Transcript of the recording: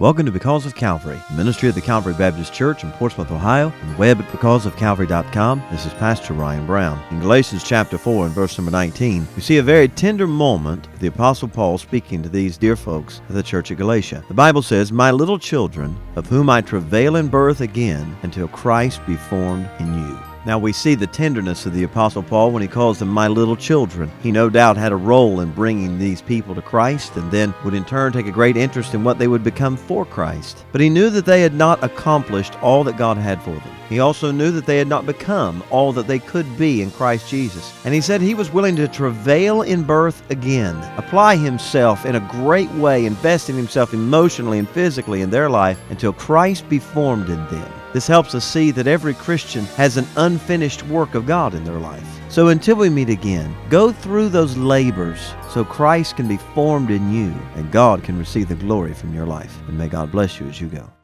Welcome to Because of Calvary, the ministry of the Calvary Baptist Church in Portsmouth, Ohio, and the web at becauseofcalvary.com. This is Pastor Ryan Brown. In Galatians chapter 4 and verse number 19, we see a very tender moment of the Apostle Paul speaking to these dear folks of the church at Galatia. The Bible says, "My little children, of whom I travail in birth again until Christ be formed in you." Now we see the tenderness of the Apostle Paul when he calls them my little children. He no doubt had a role in bringing these people to Christ and then would in turn take a great interest in what they would become for Christ. But he knew that they had not accomplished all that God had for them. He also knew that they had not become all that they could be in Christ Jesus. And he said he was willing to travail in birth again, apply himself in a great way, investing himself emotionally and physically in their life until Christ be formed in them. This helps us see that every Christian has an unfinished work of God in their life. So until we meet again, go through those labors so Christ can be formed in you and God can receive the glory from your life. And may God bless you as you go.